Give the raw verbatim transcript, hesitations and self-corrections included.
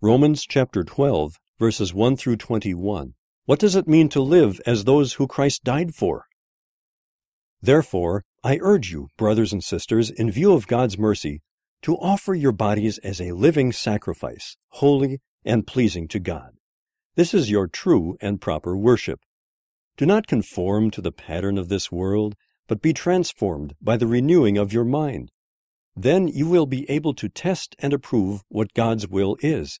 Romans chapter twelve, verses one through twenty-one. What does it mean to live as those who Christ died for? Therefore, I urge you, brothers and sisters, in view of God's mercy, to offer your bodies as a living sacrifice, holy and pleasing to God. This is your true and proper worship. Do not conform to the pattern of this world, but be transformed by the renewing of your mind. Then you will be able to test and approve what God's will is,